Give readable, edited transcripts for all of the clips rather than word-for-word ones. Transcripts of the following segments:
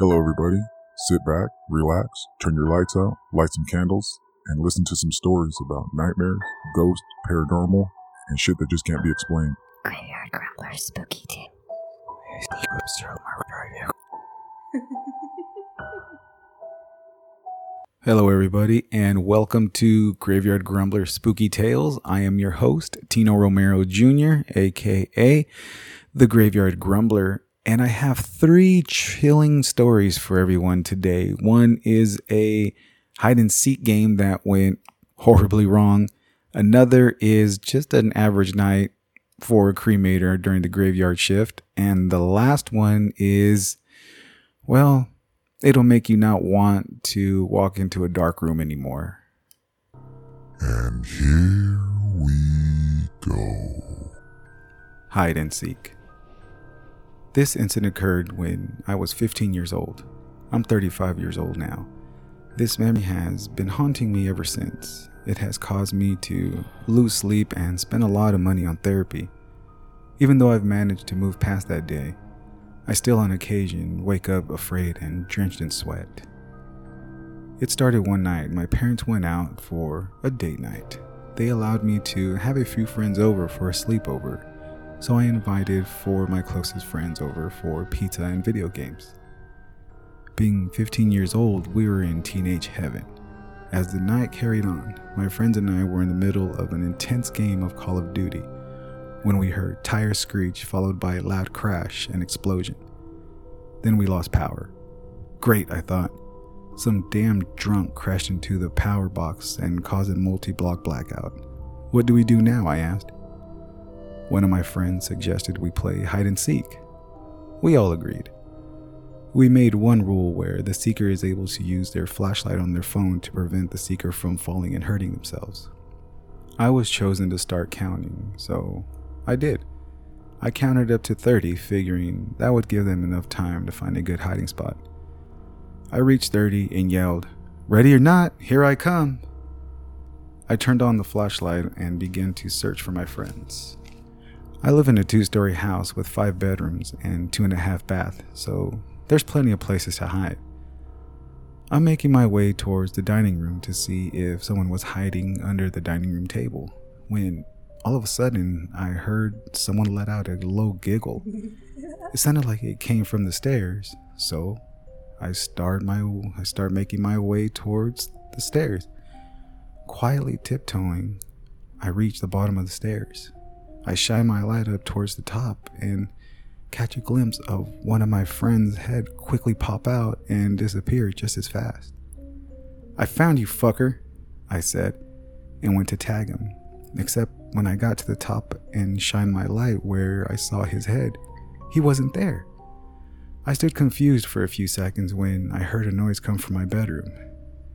Hello everybody, sit back, relax, turn your lights out, light some candles, and listen to some stories about nightmares, ghosts, paranormal, and shit that just can't be explained. Graveyard Grumbler, Spooky Tin. Hello everybody, and welcome to Graveyard Grumbler Spooky Tales. I am your host, Tino Romero Jr., aka the Graveyard Grumbler. And I have three chilling stories for everyone today. One is a hide-and-seek game that went horribly wrong. Another is just an average night for a cremator during the graveyard shift. And the last one is, well, it'll make you not want to walk into a dark room anymore. And here we go. Hide-and-seek. This incident occurred when I was 15 years old. I'm 35 years old now. This memory has been haunting me ever since. It has caused me to lose sleep and spend a lot of money on therapy. Even though I've managed to move past that day, I still on occasion wake up afraid and drenched in sweat. It started one night. My parents went out for a date night. They allowed me to have a few friends over for a sleepover. So I invited four of my closest friends over for pizza and video games. Being 15 years old, we were in teenage heaven. As the night carried on, my friends and I were in the middle of an intense game of Call of Duty when we heard tires screech followed by a loud crash and explosion. Then we lost power. Great, I thought. Some damn drunk crashed into the power box and caused a multi-block blackout. What do we do now? I asked. One of my friends suggested we play hide and seek. We all agreed. We made one rule where the seeker is able to use their flashlight on their phone to prevent the seeker from falling and hurting themselves. I was chosen to start counting, so I did. I counted up to 30, figuring that would give them enough time to find a good hiding spot. I reached 30 and yelled, "Ready or not, here I come." I turned on the flashlight and began to search for my friends. I live in a 2-story house with 5 bedrooms and 2.5 baths, so there's plenty of places to hide. I'm making my way towards the dining room to see if someone was hiding under the dining room table, when all of a sudden I heard someone let out a low giggle. It sounded like it came from the stairs, so I start making my way towards the stairs. Quietly tiptoeing, I reach the bottom of the stairs. I shine my light up towards the top and catch a glimpse of one of my friend's head quickly pop out and disappear just as fast. "I found you, fucker," I said, and went to tag him, except when I got to the top and shined my light where I saw his head, he wasn't there. I stood confused for a few seconds when I heard a noise come from my bedroom.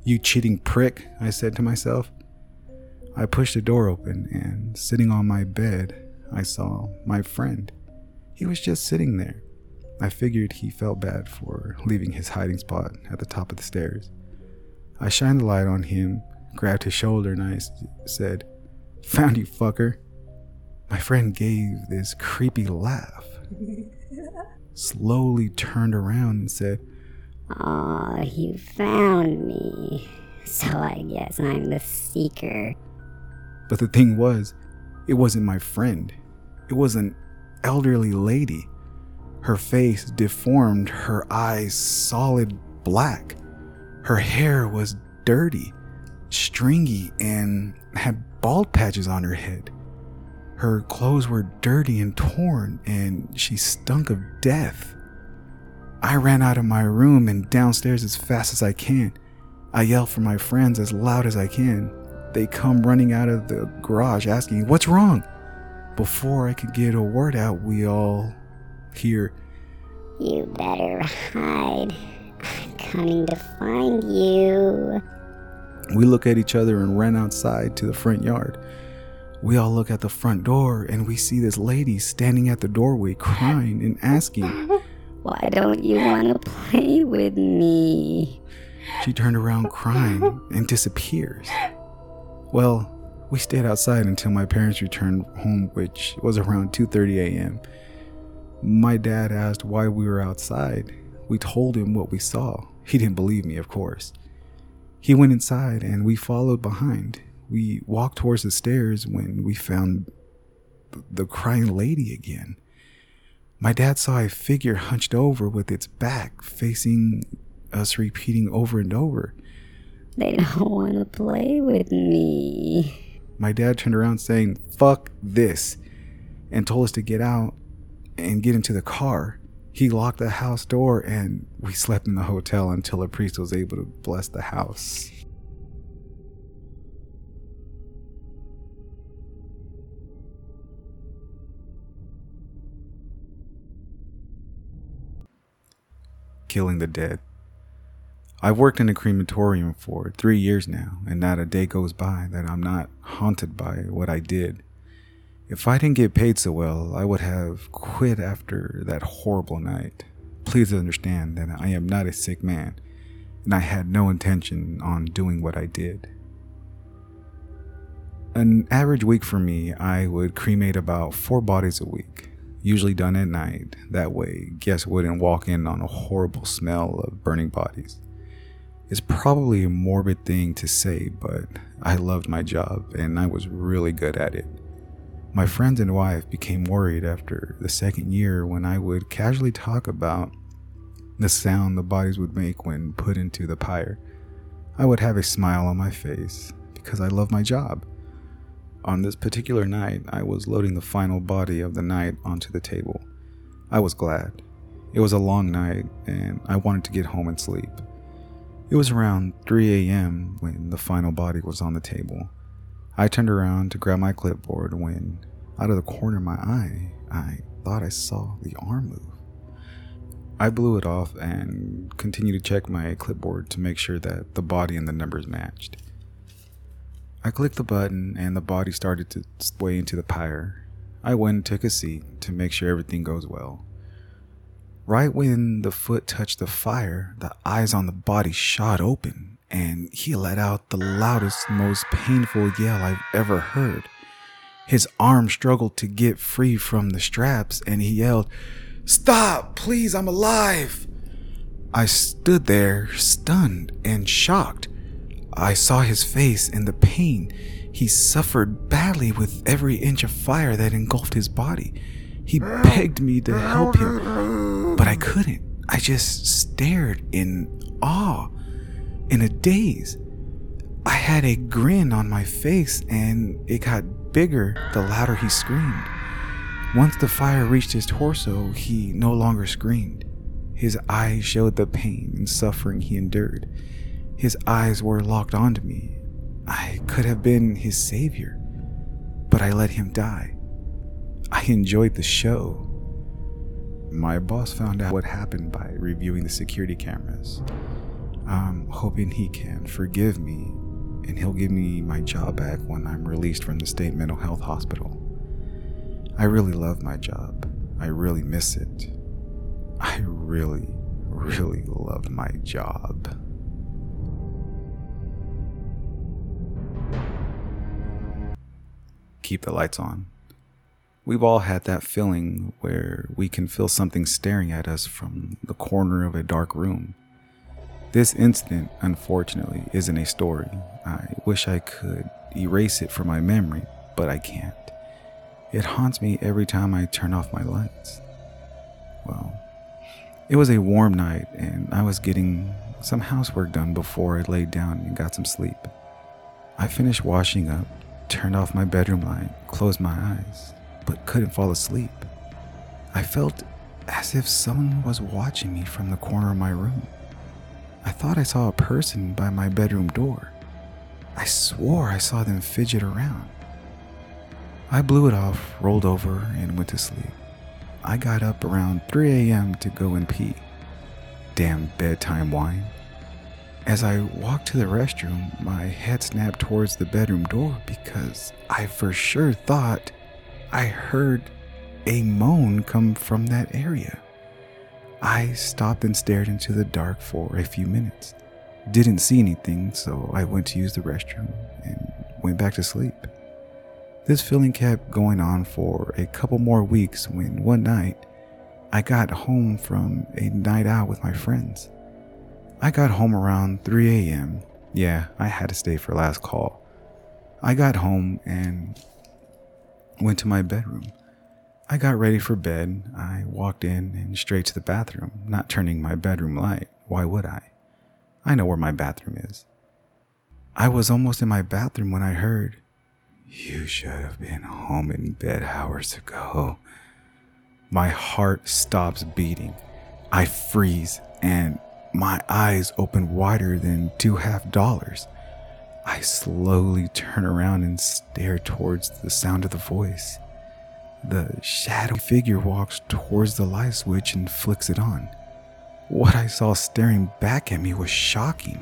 "You cheating prick," I said to myself. I pushed the door open, and sitting on my bed, I saw my friend. He was just sitting there. I figured he felt bad for leaving his hiding spot at the top of the stairs. I shined the light on him, grabbed his shoulder, and I said, "Found you, fucker." My friend gave this creepy laugh, slowly turned around and said, "Aw, you found me, so I guess I'm the seeker." But the thing was, it wasn't my friend. It was an elderly lady. Her face deformed, her eyes solid black. Her hair was dirty, stringy, and had bald patches on her head. Her clothes were dirty and torn, and she stunk of death. I ran out of my room and downstairs as fast as I can. I yell for my friends as loud as I can. They come running out of the garage asking, "What's wrong?" Before I could get a word out, we all hear, "You better hide. I'm coming to find you." We look at each other and ran outside to the front yard. We all look at the front door and we see this lady standing at the doorway crying and asking, "Why don't you want to play with me?" She turned around crying and disappears. Well, we stayed outside until my parents returned home, which was around 2:30 a.m. My dad asked why we were outside. We told him what we saw. He didn't believe me, of course. He went inside and we followed behind. We walked towards the stairs when we found the crying lady again. My dad saw a figure hunched over with its back facing us, repeating over and over, "They don't want to play with me." My dad turned around saying, "Fuck this," and told us to get out and get into the car. He locked the house door and we slept in the hotel until a priest was able to bless the house. Killing the dead. I've worked in a crematorium for 3 years now, and not a day goes by that I'm not haunted by what I did. If I didn't get paid so well, I would have quit after that horrible night. Please understand that I am not a sick man, and I had no intention on doing what I did. An average week for me, I would cremate about 4 bodies a week, usually done at night. That way, guests wouldn't walk in on a horrible smell of burning bodies. It's probably a morbid thing to say, but I loved my job, and I was really good at it. My friends and wife became worried after the 2nd year when I would casually talk about the sound the bodies would make when put into the pyre. I would have a smile on my face because I love my job. On this particular night, I was loading the final body of the night onto the table. I was glad. It was a long night and I wanted to get home and sleep. It was around 3 a.m. when the final body was on the table. I turned around to grab my clipboard when, out of the corner of my eye, I thought I saw the arm move. I blew it off and continued to check my clipboard to make sure that the body and the numbers matched. I clicked the button and the body started to sway into the pyre. I went and took a seat to make sure everything goes well. Right when the foot touched the fire, the eyes on the body shot open, and he let out the loudest, most painful yell I've ever heard. His arm struggled to get free from the straps, and he yelled, "Stop, please, I'm alive!" I stood there, stunned and shocked. I saw his face and the pain. He suffered badly with every inch of fire that engulfed his body. He begged me to help him, but I couldn't. I just stared in awe. In a daze, I had a grin on my face, and it got bigger the louder he screamed. Once the fire reached his torso, he no longer screamed. His eyes showed the pain and suffering he endured. His eyes were locked onto me. I could have been his savior, but I let him die. I enjoyed the show. My boss found out what happened by reviewing the security cameras. I'm hoping he can forgive me and he'll give me my job back when I'm released from the state mental health hospital. I really love my job. I really miss it. I really, really love my job. Keep the lights on. We've all had that feeling where we can feel something staring at us from the corner of a dark room. This incident, unfortunately, isn't a story. I wish I could erase it from my memory, but I can't. It haunts me every time I turn off my lights. Well, it was a warm night, and I was getting some housework done before I laid down and got some sleep. I finished washing up, turned off my bedroom light, closed my eyes, but couldn't fall asleep. I felt as if someone was watching me from the corner of my room. I thought I saw a person by my bedroom door. I swore I saw them fidget around. I blew it off, rolled over, and went to sleep. I got up around 3 a.m. to go and pee. Damn bedtime wine. As I walked to the restroom, my head snapped towards the bedroom door because I for sure thought I heard a moan come from that area. I stopped and stared into the dark for a few minutes. Didn't see anything, so I went to use the restroom and went back to sleep. This feeling kept going on for a couple more weeks when one night, I got home from a night out with my friends. I got home around 3 a.m. Yeah, I had to stay for last call. I got home and went to my bedroom. I got ready for bed. I walked in and straight to the bathroom, not turning my bedroom light. Why would I? I know where my bathroom is. I was almost in my bathroom when I heard, "You should have been home in bed hours ago." My heart stops beating. I freeze and my eyes open wider than $2 half. I slowly turn around and stare towards the sound of the voice. The shadowy figure walks towards the light switch and flicks it on. What I saw staring back at me was shocking.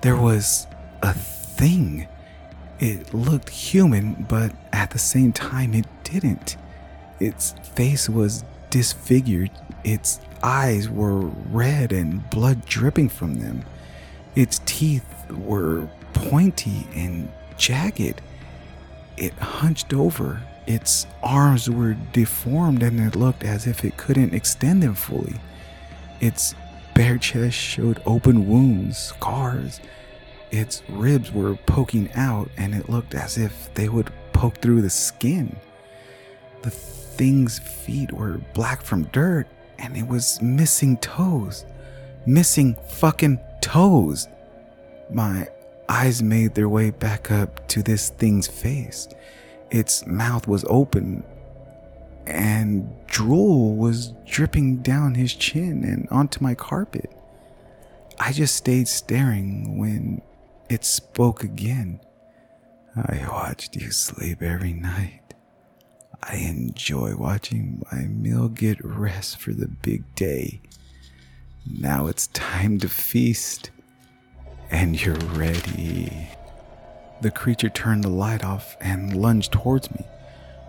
There was a thing. It looked human, but at the same time it didn't. Its face was disfigured. Its eyes were red and blood dripping from them. Its teeth were pointy and jagged. It hunched over. Its arms were deformed and it looked as if it couldn't extend them fully. Its bare chest showed open wounds, scars. Its ribs were poking out and it looked as if they would poke through the skin. The thing's feet were black from dirt and it was missing toes. Missing fucking toes. My eyes made their way back up to this thing's face. Its mouth was open and drool was dripping down his chin and onto my carpet. I just stayed staring when it spoke again. "I watched you sleep every night. I enjoy watching my meal get rest for the big day. Now it's time to feast, and you're ready." The creature turned the light off and lunged towards me.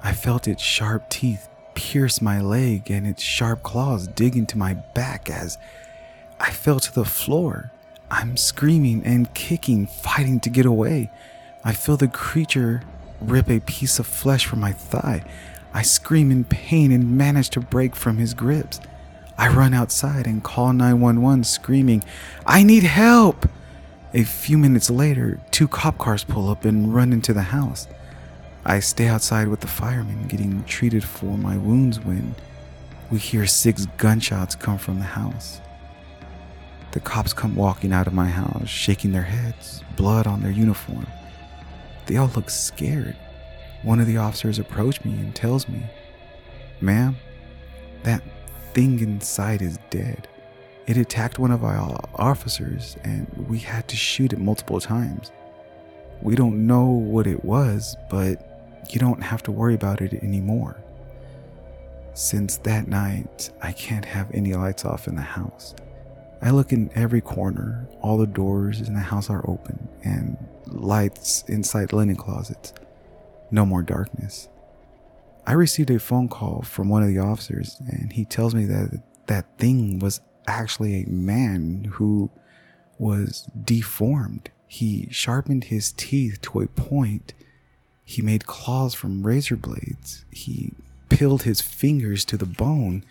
I felt its sharp teeth pierce my leg and its sharp claws dig into my back as I fell to the floor. I'm screaming and kicking, fighting to get away. I feel the creature rip a piece of flesh from my thigh. I scream in pain and manage to break from his grips. I run outside and call 911, screaming, "I need help!" A few minutes later, 2 cop cars pull up and run into the house. I stay outside with the firemen getting treated for my wounds when we hear 6 gunshots come from the house. The cops come walking out of my house, shaking their heads, blood on their uniform. They all look scared. One of the officers approaches me and tells me, "Ma'am, that thing inside is dead. It attacked one of our officers and we had to shoot it multiple times. We don't know what it was, but you don't have to worry about it anymore." Since that night, I can't have any lights off in the house. I look in every corner, all the doors in the house are open, and lights inside linen closets. No more darkness. I received a phone call from one of the officers and he tells me that that thing was actually a man who was deformed. He sharpened his teeth to a point. He made claws from razor blades. He peeled his fingers to the bone.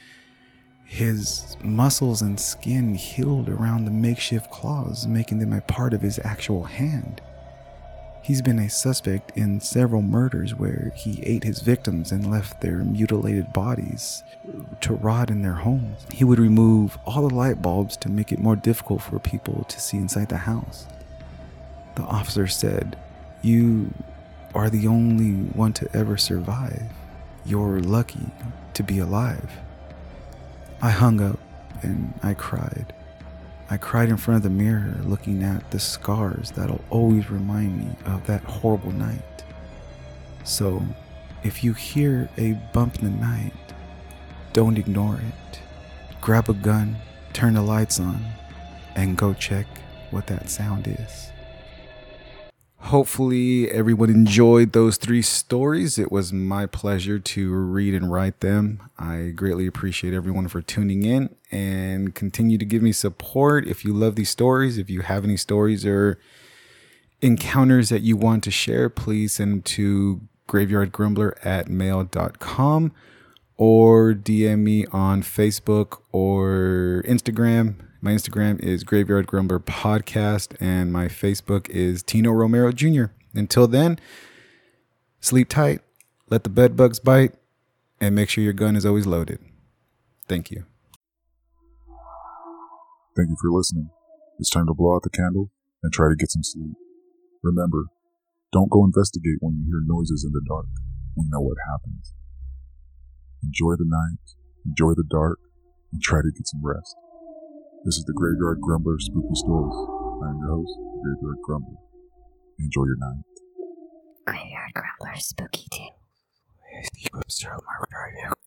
His muscles and skin healed around the makeshift claws, making them a part of his actual hand. He's been a suspect in several murders where he ate his victims and left their mutilated bodies to rot in their homes. He would remove all the light bulbs to make it more difficult for people to see inside the house. The officer said, "You are the only one to ever survive. You're lucky to be alive." I hung up and I cried. I cried in front of the mirror, looking at the scars that'll always remind me of that horrible night. So, if you hear a bump in the night, don't ignore it. Grab a gun, turn the lights on, and go check what that sound is. Hopefully everyone enjoyed those 3 stories. It was my pleasure to read and write them. I greatly appreciate everyone for tuning in and continue to give me support. If you love these stories, if you have any stories or encounters that you want to share, please send them to graveyardgrumbler@mail.com. or DM me on Facebook or Instagram. My Instagram is Graveyard Grumbler Podcast, and my Facebook is Tino Romero Jr. Until then, sleep tight, let the bed bugs bite, and make sure your gun is always loaded. Thank you. Thank you for listening. It's time to blow out the candle and try to get some sleep. Remember, don't go investigate when you hear noises in the dark. We know what happens. Enjoy the night, enjoy the dark, and try to get some rest. This is the Graveyard Grumbler Spooky Stories. I am your host, Graveyard Grumbler. Enjoy your night. Graveyard Grumbler Spooky Tales.